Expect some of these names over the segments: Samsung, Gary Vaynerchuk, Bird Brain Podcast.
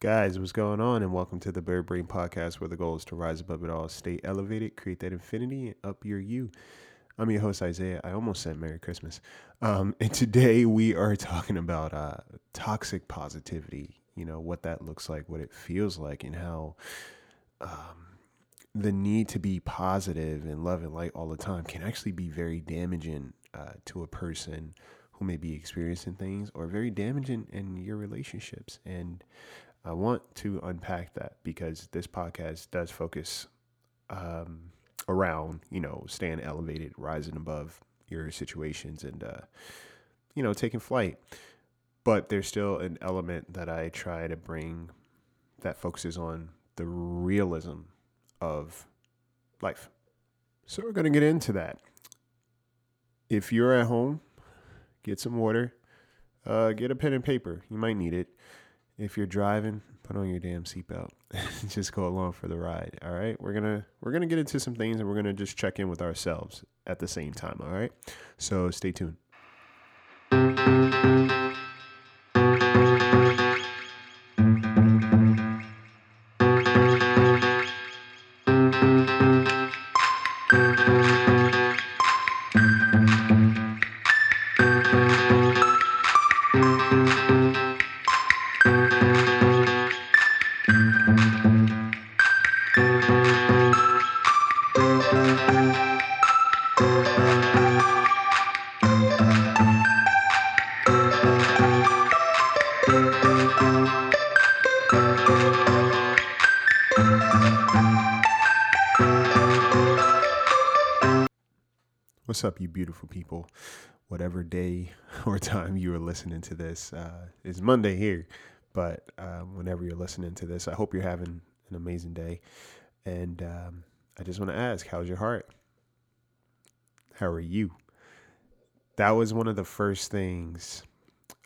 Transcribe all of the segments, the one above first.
Guys, what's going on? And welcome to the Bird Brain Podcast, where the goal is to rise above it all, stay elevated, create that infinity, and up your you. I'm your host, Isaiah. I almost said Merry Christmas. And today we are talking about toxic positivity, you know, what that looks like, what it feels like, and how the need to be positive and love and light all the time can actually be very damaging to a person who may be experiencing things, or very damaging in your relationships. And I want to unpack that because this podcast does focus around, you know, staying elevated, rising above your situations, and, you know, taking flight. But there's still an element that I try to bring that focuses on the realism of life. So we're going to get into that. If you're at home, get some water, get a pen and paper. You might need it. If you're driving, put on your damn seatbelt and just go along for the ride. All right. We're gonna get into some things, and we're gonna just check in with ourselves at the same time. All right. So stay tuned. What's up, you beautiful people? Whatever day or time you are listening to this, it's Monday here, but whenever you're listening to this, I hope you're having an amazing day. And I just want to ask, how's your heart? How are you? That was one of the first things,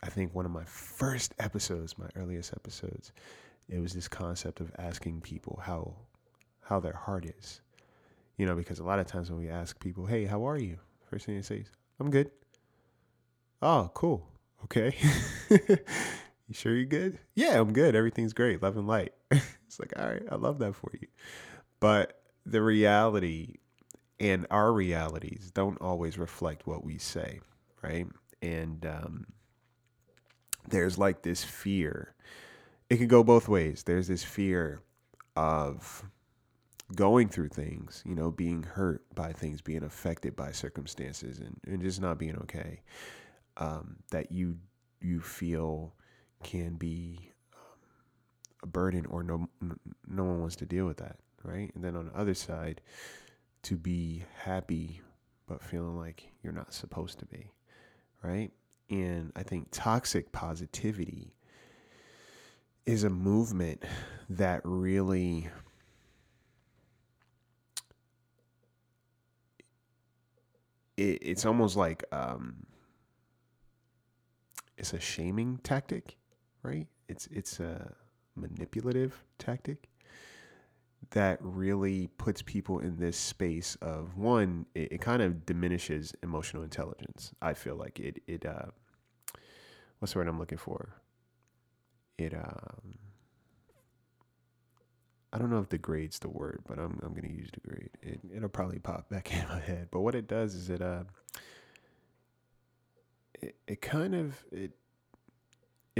I think one of my first episodes, my earliest episodes, it was this concept of asking people how their heart is. You know, because a lot of times when we ask people, hey, how are you? First thing they say is, I'm good. Oh, cool. Okay. You sure you're good? Yeah, I'm good. Everything's great. Love and light. It's like, all right, I love that for you. But the reality and our realities don't always reflect what we say, right? And there's like this fear. It can go both ways. There's this fear of going through things, you know, being hurt by things, being affected by circumstances, and just not being okay, that you feel can be a burden, or no one wants to deal with that, right? And then on the other side, to be happy but feeling like you're not supposed to be, right? And I think toxic positivity is a movement that really it's almost like it's a shaming tactic, right? It's a manipulative tactic that really puts people in this space of, one, it kind of diminishes emotional intelligence. I feel like it what's the word I'm looking for? It I don't know if degrade's the word, but I'm gonna use degrade. It'll probably pop back in my head. But what it does is it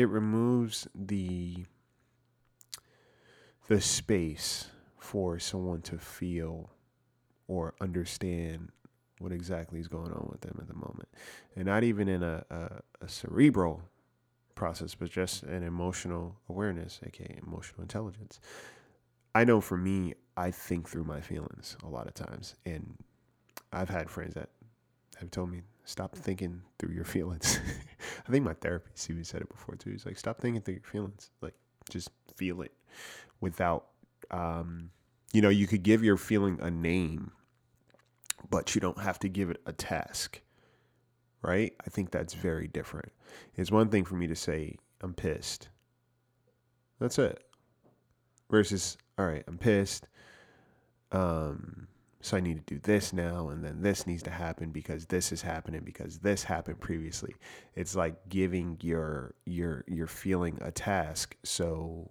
removes the space for someone to feel or understand what exactly is going on with them at the moment, and not even in a cerebral process, but just an emotional awareness, aka emotional intelligence. I know for me, I think through my feelings a lot of times. And I've had friends that have told me, stop thinking through your feelings. I think my therapist even said it before too. He's like, stop thinking through your feelings. Like, just feel it without, you know, you could give your feeling a name, but you don't have to give it a task, right? I think that's very different. It's one thing for me to say, I'm pissed. That's it. Versus, all right, I'm pissed, so I need to do this now, and then this needs to happen because this is happening because this happened previously. It's like giving your feeling a task so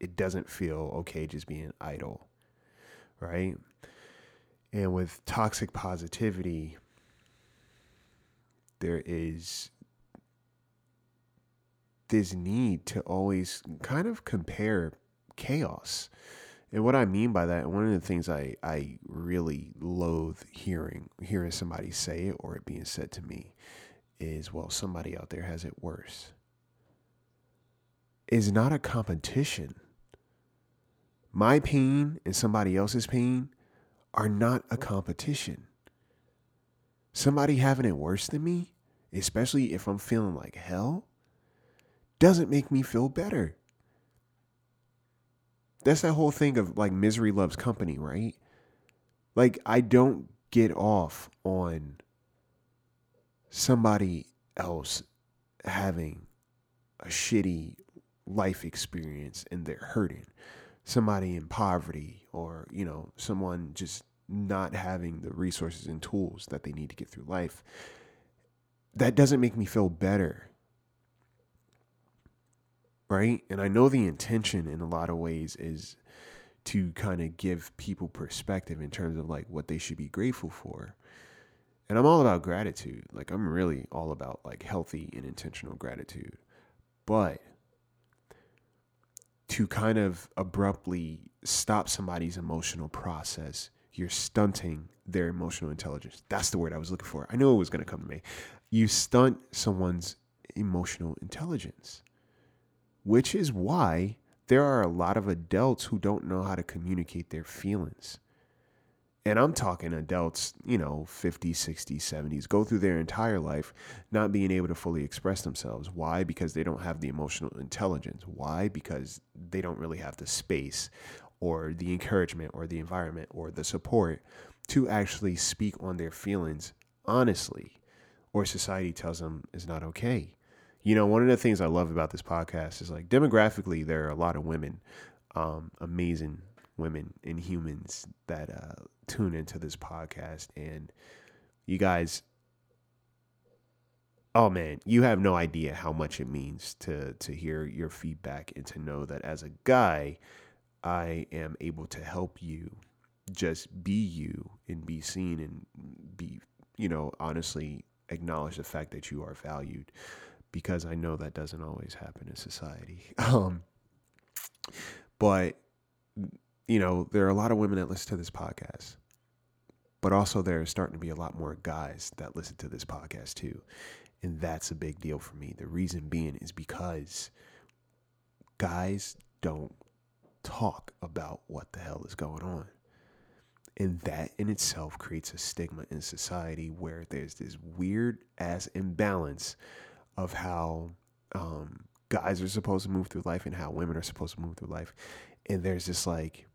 it doesn't feel okay just being idle, right? And with toxic positivity, there is this need to always kind of compare chaos. And what I mean by that, one of the things I really loathe hearing somebody say it or it being said to me is, well, somebody out there has it worse. It's not a competition. My pain and somebody else's pain are not a competition. Somebody having it worse than me, especially if I'm feeling like hell, doesn't make me feel better. That's that whole thing of like misery loves company, right? Like, I don't get off on somebody else having a shitty life experience and they're hurting. Somebody in poverty, or, you know, someone just not having the resources and tools that they need to get through life. That doesn't make me feel better. Right? And I know the intention in a lot of ways is to kind of give people perspective in terms of like what they should be grateful for. And I'm all about gratitude. Like, I'm really all about like healthy and intentional gratitude. But to kind of abruptly stop somebody's emotional process, you're stunting their emotional intelligence. That's the word I was looking for. I knew it was going to come to me. You stunt someone's emotional intelligence, which is why there are a lot of adults who don't know how to communicate their feelings. And I'm talking adults, you know, 50s, 60s, 70s, go through their entire life not being able to fully express themselves. Why? Because they don't have the emotional intelligence. Why? Because they don't really have the space or the encouragement or the environment or the support to actually speak on their feelings honestly, or society tells them it's not okay. You know, one of the things I love about this podcast is like demographically, there are a lot of women, amazing women and humans that tune into this podcast. And you guys, oh man, you have no idea how much it means to hear your feedback and to know that as a guy, I am able to help you just be you and be seen and be, you know, honestly acknowledge the fact that you are valued, because I know that doesn't always happen in society. But you know, there are a lot of women that listen to this podcast, but also there are starting to be a lot more guys that listen to this podcast too. And that's a big deal for me. The reason being is because guys don't talk about what the hell is going on. And that in itself creates a stigma in society where there's this weird ass imbalance of how guys are supposed to move through life and how women are supposed to move through life. And there's this like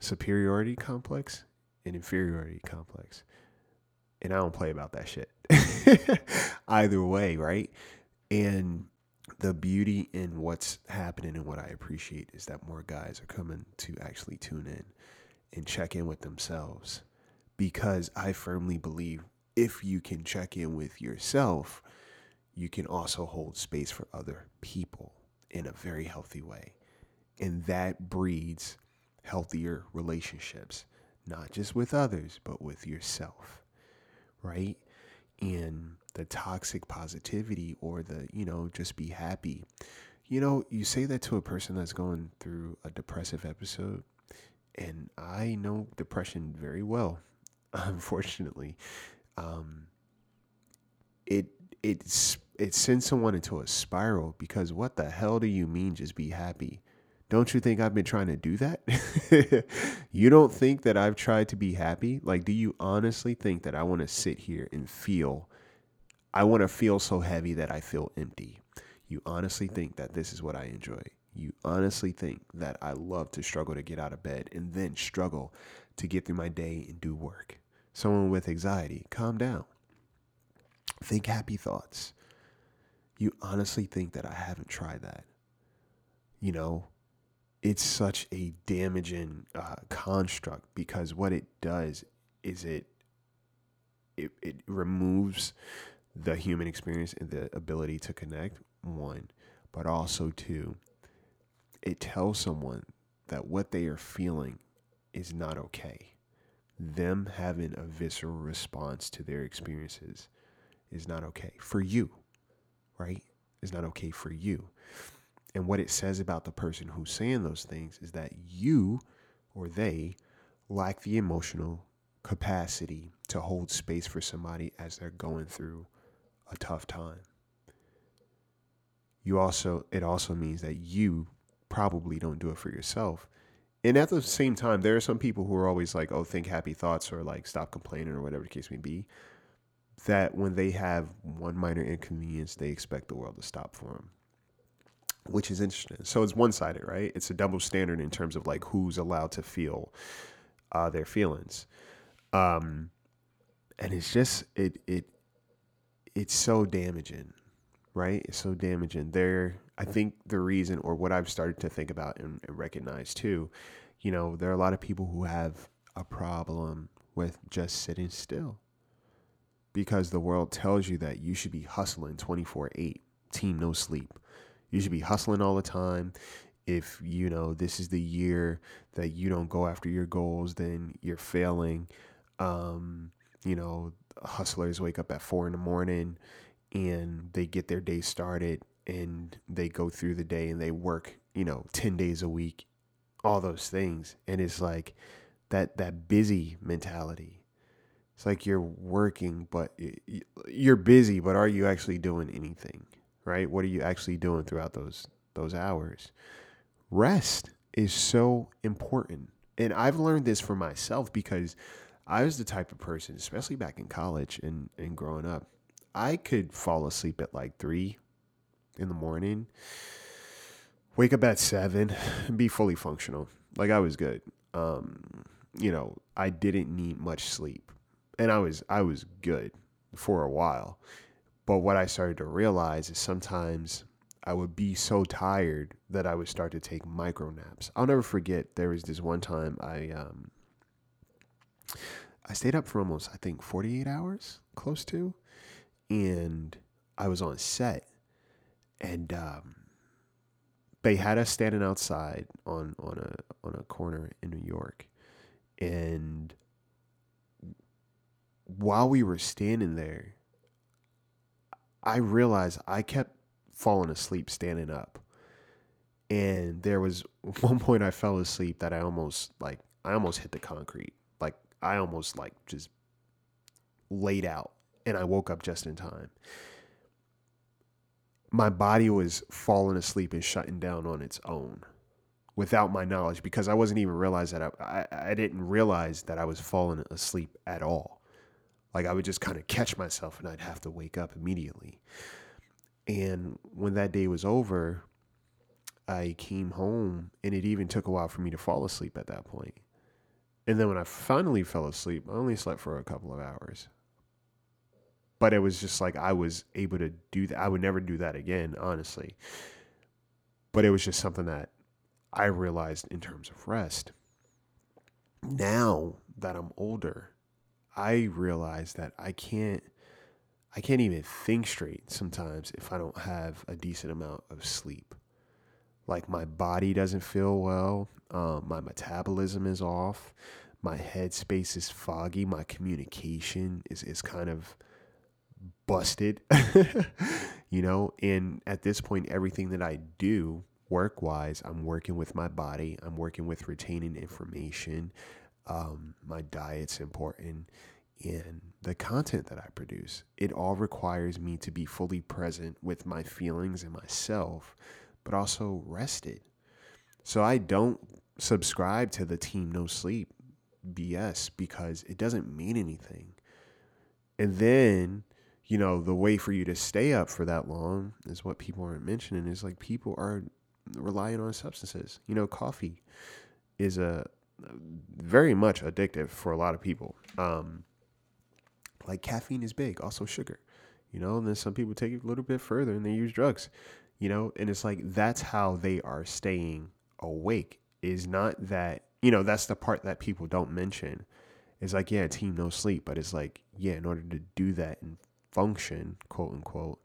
superiority complex and inferiority complex. And I don't play about that shit either way, right? And the beauty in what's happening and what I appreciate is that more guys are coming to actually tune in and check in with themselves, because I firmly believe if you can check in with yourself, you can also hold space for other people in a very healthy way. And that breeds healthier relationships, not just with others, but with yourself, right? And the toxic positivity or the, you know, just be happy. You know, you say that to a person that's going through a depressive episode, and I know depression very well, unfortunately. It sends someone into a spiral, because what the hell do you mean just be happy? Don't you think I've been trying to do that? You don't think that I've tried to be happy? Like, do you honestly think that I want to sit here and I want to feel so heavy that I feel empty? You honestly think that this is what I enjoy? You honestly think that I love to struggle to get out of bed and then struggle to get through my day and do work? Someone with anxiety, calm down. Think happy thoughts. You honestly think that I haven't tried that? You know, it's such a damaging construct, because what it does is it removes the human experience and the ability to connect, one, but also too, it tells someone that what they are feeling is not okay. Them having a visceral response to their experiences is not okay for you, right? It's not okay for you. And what it says about the person who's saying those things is that you or they lack the emotional capacity to hold space for somebody as they're going through a tough time. It also means that you probably don't do it for yourself. And at the same time, there are some people who are always like, oh, think happy thoughts or like stop complaining or whatever the case may be, that when they have one minor inconvenience, they expect the world to stop for them, which is interesting. So it's one-sided, right? It's a double standard in terms of like who's allowed to feel their feelings. And it's just, it's so damaging, right? It's so damaging. I think the reason, or what I've started to think about and recognize too, you know, there are a lot of people who have a problem with just sitting still because the world tells you that you should be hustling 24/8, team no sleep. You should be hustling all the time. If, you know, this is the year that you don't go after your goals, then you're failing. You know, hustlers wake up at 4 a.m. and they get their day started and they go through the day and they work, you know, 10 days a week, all those things. And it's like that busy mentality. It's like you're working, but you're busy, but are you actually doing anything, right? What are you actually doing throughout those hours? Rest is so important. And I've learned this for myself because I was the type of person, especially back in college and growing up, I could fall asleep at like 3 a.m, wake up at 7 and be fully functional. Like I was good. You know, I didn't need much sleep and I was good for a while. But what I started to realize is sometimes I would be so tired that I would start to take micro naps. I'll never forget. There was this one time I stayed up for almost, I think 48 hours, close to, and I was on set. And they had us standing outside on a corner in New York. And while we were standing there, I realized I kept falling asleep standing up. And there was one point I fell asleep that I almost hit the concrete. Like I almost like just laid out, and I woke up just in time. My body was falling asleep and shutting down on its own without my knowledge, because I wasn't even realize that I didn't realize that I was falling asleep at all. Like I would just kind of catch myself and I'd have to wake up immediately. And when that day was over, I came home, and it even took a while for me to fall asleep at that point. And then when I finally fell asleep, I only slept for a couple of hours. But it was just like I was able to do that. I would never do that again, honestly. But it was just something that I realized in terms of rest. Now that I'm older, I realize that I can't even think straight sometimes if I don't have a decent amount of sleep. Like my body doesn't feel well. My metabolism is off. My headspace is foggy. My communication is kind of busted, you know, and at this point, everything that I do work-wise, I'm working with my body. I'm working with retaining information. My diet's important, and the content that I produce, it all requires me to be fully present with my feelings and myself, but also rested. So I don't subscribe to the team no sleep BS because it doesn't mean anything. And then, you know, the way for you to stay up for that long is what people aren't mentioning is like people are relying on substances. You know, coffee is a very much addictive for a lot of people. Like caffeine is big, also sugar, you know, and then some people take it a little bit further and they use drugs, you know, and it's like, that's how they are staying awake is not that, you know, that's the part that people don't mention. It's like, yeah, team no sleep, but it's like, yeah, in order to do that and function, quote unquote,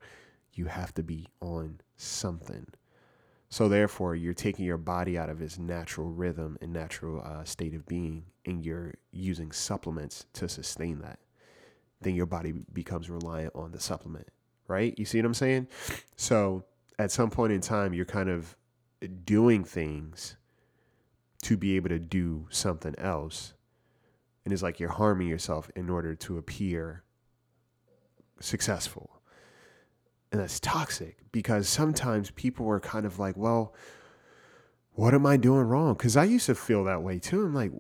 you have to be on something. So therefore, you're taking your body out of its natural rhythm and natural state of being, and you're using supplements to sustain that. Then your body becomes reliant on the supplement, right? You see what I'm saying? So at some point in time, you're kind of doing things to be able to do something else. And it's like you're harming yourself in order to appear successful. And that's toxic, because sometimes people are kind of like, well, what am I doing wrong? Because I used to feel that way too. I'm like,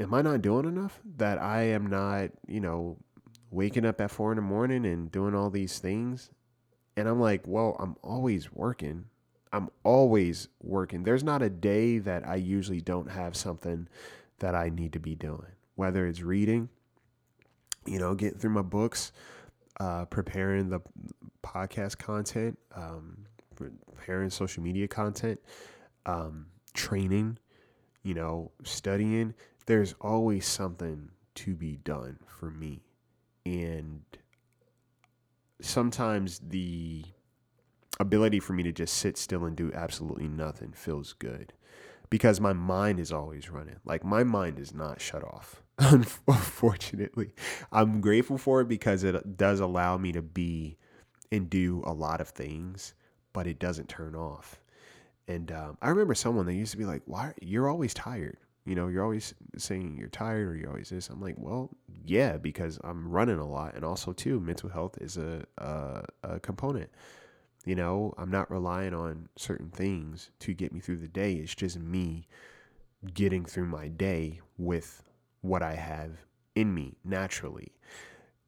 am I not doing enough? That I am not, you know, waking up at 4 a.m. and doing all these things. And I'm like, well, I'm always working. I'm always working. There's not a day that I usually don't have something that I need to be doing, whether it's reading, you know, getting through my books, preparing the podcast content, preparing social media content, training, you know, studying. There's always something to be done for me. And sometimes the ability for me to just sit still and do absolutely nothing feels good, because my mind is always running. Like, my mind is not shut off, unfortunately. I'm grateful for it because it does allow me to be and do a lot of things, but it doesn't turn off. And I remember someone that used to be like, "Why you're always tired? You know, you're always saying you're tired, or you're always this." I'm like, well, yeah, because I'm running a lot. And also too, mental health is a component. You know, I'm not relying on certain things to get me through the day. It's just me getting through my day with what I have in me naturally.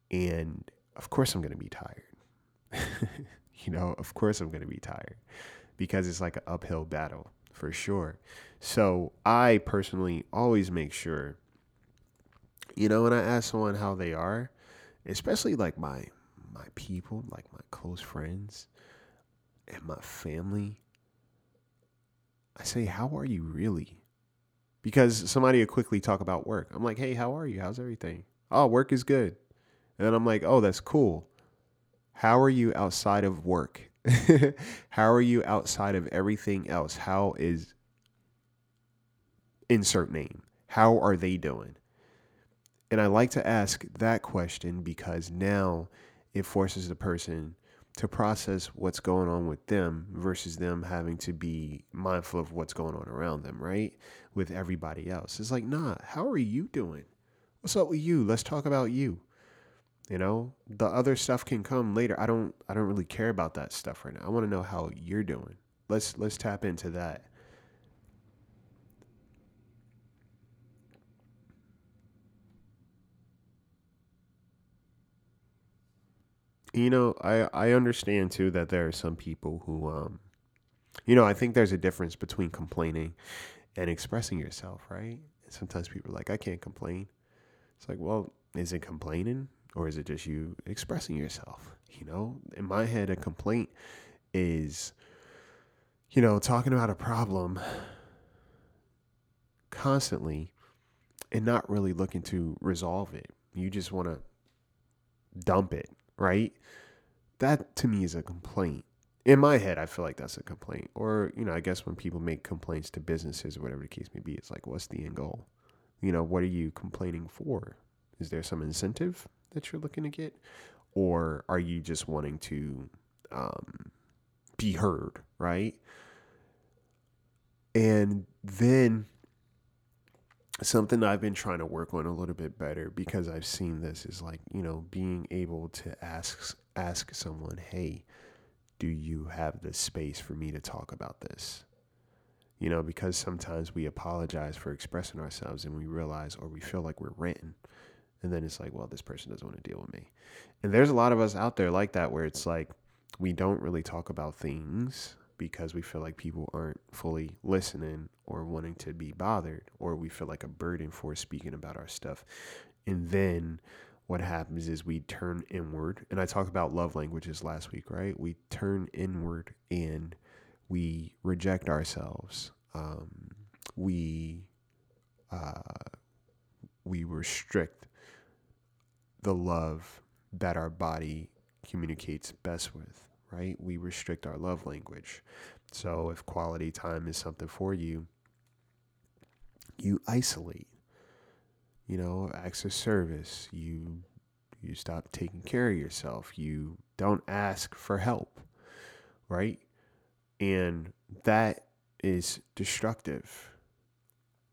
And of course I'm going to be tired. You know, of course I'm going to be tired, because it's like an uphill battle. For sure. So I personally always make sure, you know, when I ask someone how they are, especially like my people, like my close friends and my family, I say, how are you really? Because somebody will quickly talk about work. I'm like, hey, how are you? How's everything? Oh, work is good. And then I'm like, oh, that's cool. How are you outside of work? How are you outside of everything else? How is insert name? How are they doing? And I like to ask that question, because now it forces the person to process what's going on with them versus them having to be mindful of what's going on around them, right? With everybody else. It's like, nah, how are you doing? What's up with you? Let's talk about you. You know, the other stuff can come later. I don't really care about that stuff right now. I want to know how you're doing. Let's tap into that. You know, I understand too that there are some people who, you know, I think there's a difference between complaining and expressing yourself, right? And sometimes people are like, I can't complain. It's like, well, is it complaining? Or is it just you expressing yourself? You know, in my head, a complaint is, you know, talking about a problem constantly and not really looking to resolve it. You just want to dump it, right? That to me is a complaint. In my head, I feel like that's a complaint. Or, you know, I guess when people make complaints to businesses or whatever the case may be, it's like, what's the end goal? You know, what are you complaining for? Is there some incentive that you're looking to get? Or are you just wanting to be heard, right? And then something that I've been trying to work on a little bit better, because I've seen this, is like, you know, being able to ask someone, hey, do you have the space for me to talk about this? You know, because sometimes we apologize for expressing ourselves, and we realize, or we feel like we're ranting. And then it's like, well, this person doesn't want to deal with me. And there's a lot of us out there like that, where it's like, we don't really talk about things because we feel like people aren't fully listening or wanting to be bothered, or we feel like a burden for speaking about our stuff. And then what happens is we turn inward. And I talked about love languages last week, right? We turn inward and we reject ourselves. We restrict the love that our body communicates best with, right? We restrict our love language. So if quality time is something for you, you isolate, you know, acts of service, you stop taking care of yourself, you don't ask for help, right? And that is destructive.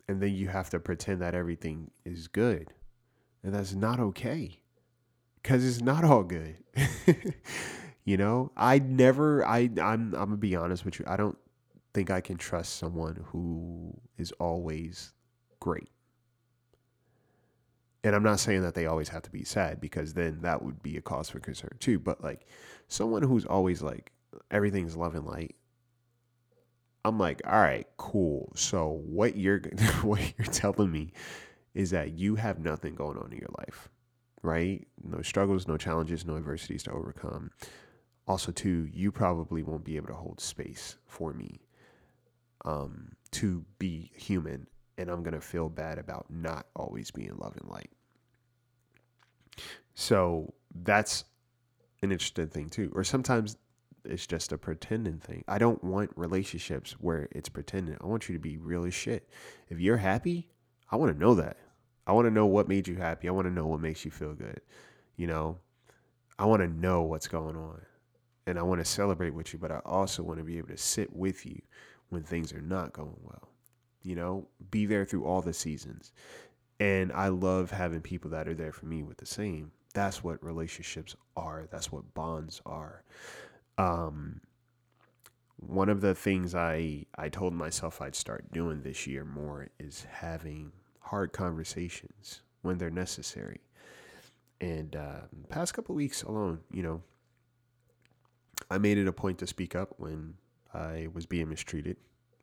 And then you have to pretend that everything is good. And that's not okay, because it's not all good. You know, I'm going to be honest with you. I don't think I can trust someone who is always great. And I'm not saying that they always have to be sad, because then that would be a cause for concern too. But like someone who's always like, everything's love and light. I'm like, all right, cool. So what you're telling me is that you have nothing going on in your life, right? No struggles, no challenges, no adversities to overcome. Also too, you probably won't be able to hold space for me to be human. And I'm going to feel bad about not always being love and light. So that's an interesting thing too. Or sometimes it's just a pretending thing. I don't want relationships where it's pretending. I want you to be real as shit. If you're happy, I want to know that. I want to know what made you happy. I want to know what makes you feel good. You know, I want to know what's going on. And I want to celebrate with you, but I also want to be able to sit with you when things are not going well. You know, be there through all the seasons. And I love having people that are there for me with the same. That's what relationships are. That's what bonds are. One of the things I told myself I'd start doing this year more is having hard conversations when they're necessary. And the past couple of weeks alone, you know, I made it a point to speak up when I was being mistreated.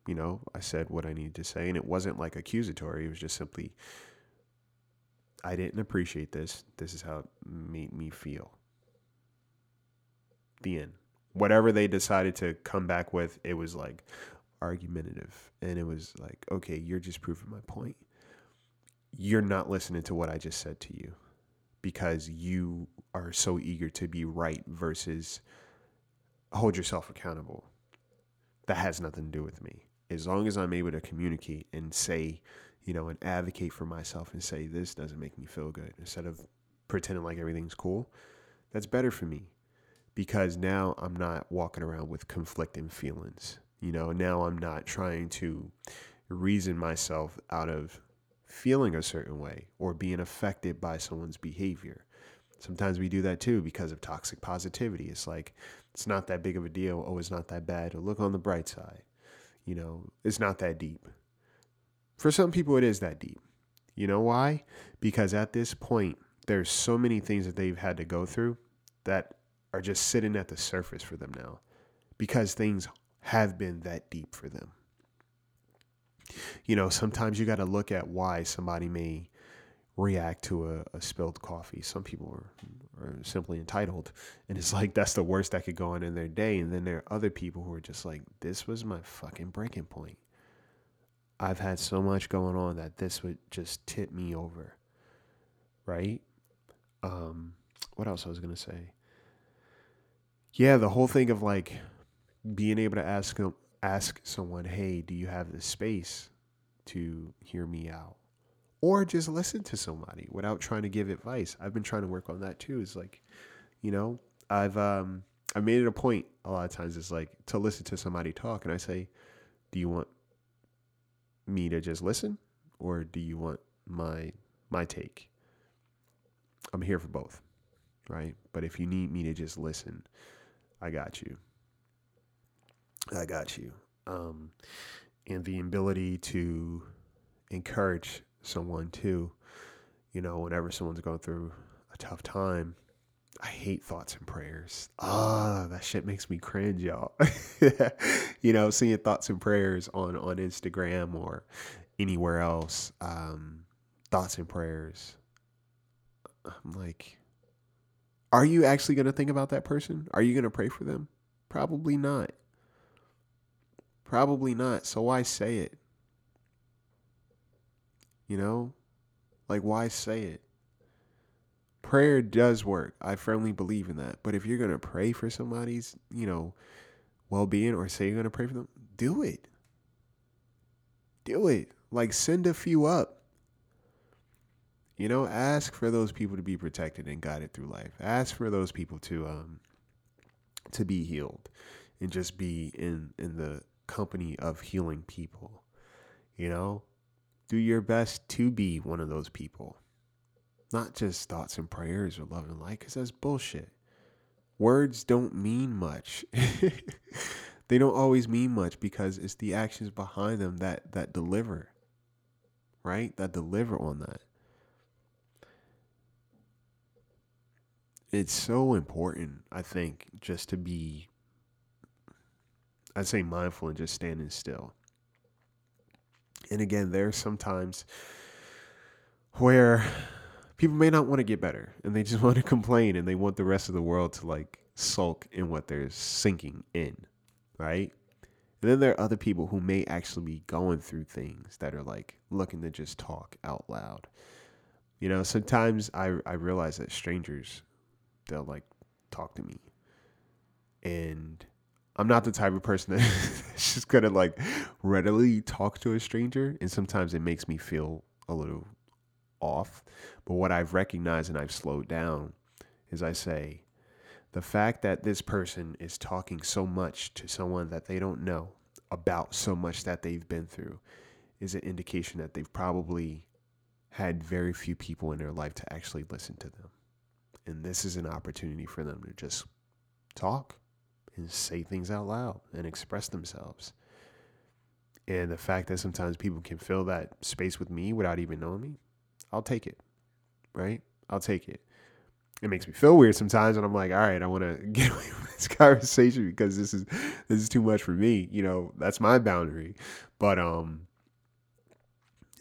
You know, I said what I needed to say, and it wasn't like accusatory. It was just simply, I didn't appreciate this. This is how it made me feel. The end. Whatever they decided to come back with, it was like argumentative. And it was like, okay, you're just proving my point. You're not listening to what I just said to you because you are so eager to be right versus hold yourself accountable. That has nothing to do with me. As long as I'm able to communicate and say, you know, and advocate for myself and say, this doesn't make me feel good, instead of pretending like everything's cool, that's better for me, because now I'm not walking around with conflicting feelings. You know, now I'm not trying to reason myself out of feeling a certain way or being affected by someone's behavior. Sometimes we do that too because of toxic positivity. It's like, it's not that big of a deal. Oh, it's not that bad. Or look on the bright side. You know, it's not that deep. For some people, it is that deep. You know why? Because at this point, there's so many things that they've had to go through that are just sitting at the surface for them now, because things have been that deep for them. You know, sometimes you got to look at why somebody may react to a spilled coffee. Some people are simply entitled, and it's like that's the worst that could go on in their day. And then there are other people who are just like, this was my fucking breaking point. I've had so much going on that this would just tip me over, right? What else I was gonna say? Yeah, the whole thing of like being able to ask someone, hey, do you have the space to hear me out? Or just listen to somebody without trying to give advice. I've been trying to work on that too. It's like, you know, I made it a point a lot of times. It's like to listen to somebody talk, and I say, do you want me to just listen, or do you want my take? I'm here for both, right? But if you need me to just listen, I got you. And the ability to encourage someone too, you know, whenever someone's going through a tough time. I hate thoughts and prayers. That shit makes me cringe, y'all. You know, seeing thoughts and prayers on Instagram or anywhere else. Thoughts and prayers. I'm like, are you actually going to think about that person? Are you going to pray for them? Probably not. Probably not. So why say it? You know, like, why say it? prayer does work. I firmly believe in that. But if you're going to pray for somebody's, well-being, or say you're going to pray for them, do it. Do it. Like, send a few up. Ask for those people to be protected and guided through life. Ask for those people to be healed and just be in the company of healing people. Do your best to be one of those people. Not just thoughts and prayers or love and light, because that's bullshit. Words don't mean much. They don't always mean much, because it's the actions behind them that deliver, right? That deliver on that. It's so important, I think, just to be, I'd say, mindful and just standing still. And again, there are some times where people may not want to get better and they just want to complain and they want the rest of the world to sulk in what they're sinking in, right? And then there are other people who may actually be going through things that are looking to just talk out loud. Sometimes I realize that strangers, they'll talk to me, and I'm not the type of person that's just going to readily talk to a stranger. And sometimes it makes me feel a little off. But what I've recognized and I've slowed down is I say, the fact that this person is talking so much to someone that they don't know about so much that they've been through is an indication that they've probably had very few people in their life to actually listen to them. And this is an opportunity for them to just talk and say things out loud and express themselves. And the fact that sometimes people can fill that space with me without even knowing me, I'll take it, right? I'll take it. It makes me feel weird sometimes, and I'm all right, I want to get away from this conversation because this is too much for me. That's my boundary. But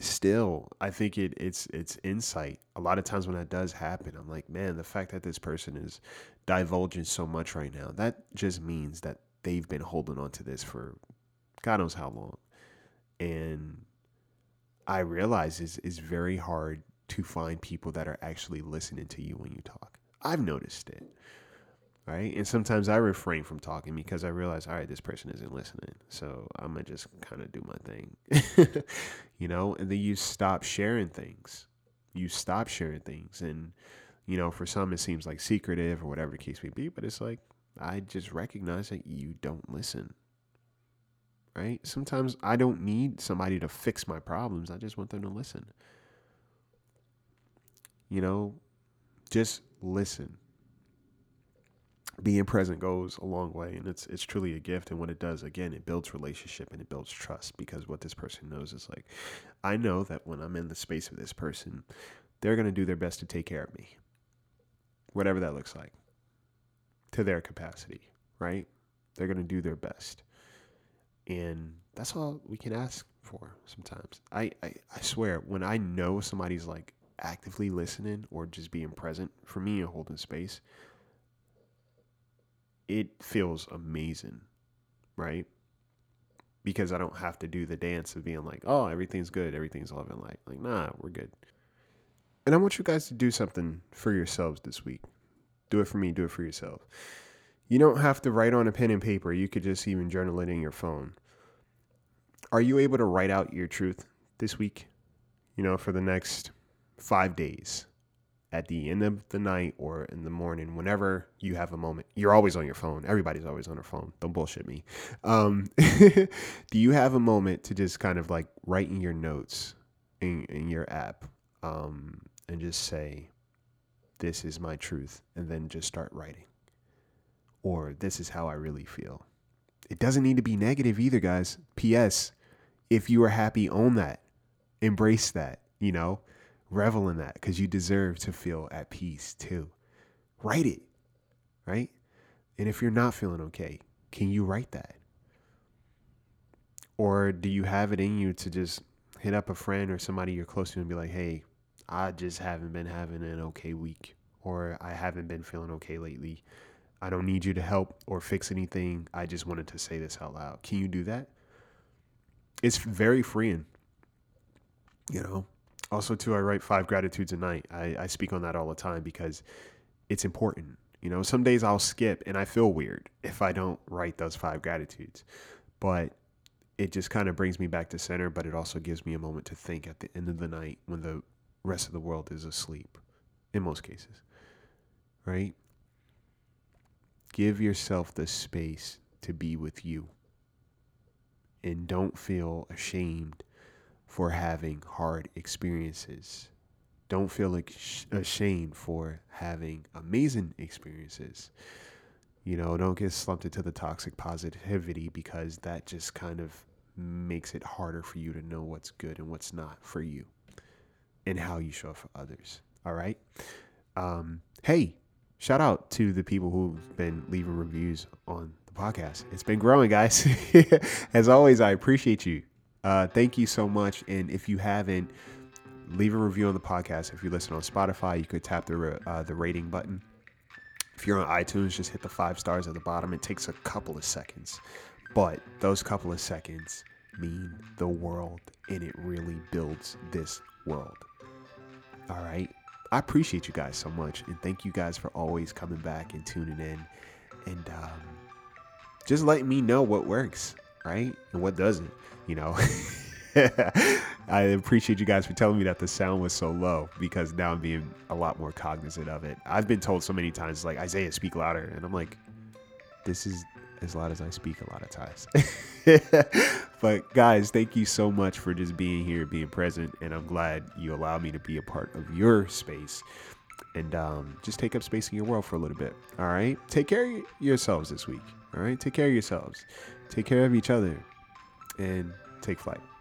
still, I think it's insight. A lot of times when that does happen, I'm man, the fact that this person is divulging so much right now, that just means that they've been holding on to this for God knows how long. And I realize it's very hard to find people that are actually listening to you when you talk. I've noticed it, right? And sometimes I refrain from talking because I realize, all right, this person isn't listening, so I'm going to just kind of do my thing, and then you stop sharing things. And, for some, it seems secretive or whatever the case may be, but it's I just recognize that you don't listen, right? Sometimes I don't need somebody to fix my problems. I just want them to listen. Just listen. Being present goes a long way, and it's truly a gift. And what it does, again, it builds relationship and it builds trust, because what this person knows is I know that when I'm in the space of this person, they're going to do their best to take care of me, whatever that looks like, to their capacity, right? They're going to do their best. And that's all we can ask for sometimes. I swear, when I know somebody's actively listening or just being present for me and holding space, it feels amazing, right? Because I don't have to do the dance of being oh, everything's good, everything's love and light. Nah, we're good. And I want you guys to do something for yourselves this week. Do it for me, do it for yourself. You don't have to write on a pen and paper. You could just even journal it in your phone. Are you able to write out your truth this week? For the next 5 days, at the end of the night or in the morning, whenever you have a moment. You're always on your phone. Everybody's always on their phone. Don't bullshit me. Do you have a moment to just kind of write in your notes in your app and just say, this is my truth, and then just start writing? Or this is how I really feel. It doesn't need to be negative either, guys. P.S. If you are happy, own that. Embrace that, Revel in that, because you deserve to feel at peace too. Write it, right? And if you're not feeling okay, can you write that? Or do you have it in you to just hit up a friend or somebody you're close to and be hey, I just haven't been having an okay week, or I haven't been feeling okay lately. I don't need you to help or fix anything. I just wanted to say this out loud. Can you do that? It's very freeing. Also, too, I write 5 gratitudes a night. I speak on that all the time because it's important. You know, some days I'll skip and I feel weird if I don't write those 5 gratitudes. But it just kind of brings me back to center, but it also gives me a moment to think at the end of the night when the rest of the world is asleep, in most cases, right? Give yourself the space to be with you. And don't feel ashamed for having hard experiences. Don't feel ashamed for having amazing experiences. You know, don't get slumped into the toxic positivity, because that just kind of makes it harder for you to know what's good and what's not for you and how you show up for others. All right. Hey, shout out to the people who've been leaving reviews on the podcast. It's been growing, guys. As always, I appreciate you. Thank you so much. And if you haven't, leave a review on the podcast. If you listen on Spotify, you could tap the rating button. If you're on iTunes, just hit the 5 stars at the bottom. It takes a couple of seconds, but those couple of seconds mean the world, and it really builds this world. All right. I appreciate you guys so much, and thank you guys for always coming back and tuning in, and just letting me know what works, right? And what doesn't, you know. I appreciate you guys for telling me that the sound was so low, because now I'm being a lot more cognizant of it. I've been told so many times, like, Isaiah, speak louder. And I'm like, this is as loud as I speak a lot of times. But guys, thank you so much for just being here, being present. And I'm glad you allowed me to be a part of your space, and just take up space in your world for a little bit. All right. Take care of yourselves this week. All right. Take care of yourselves. Take care of each other, and take flight.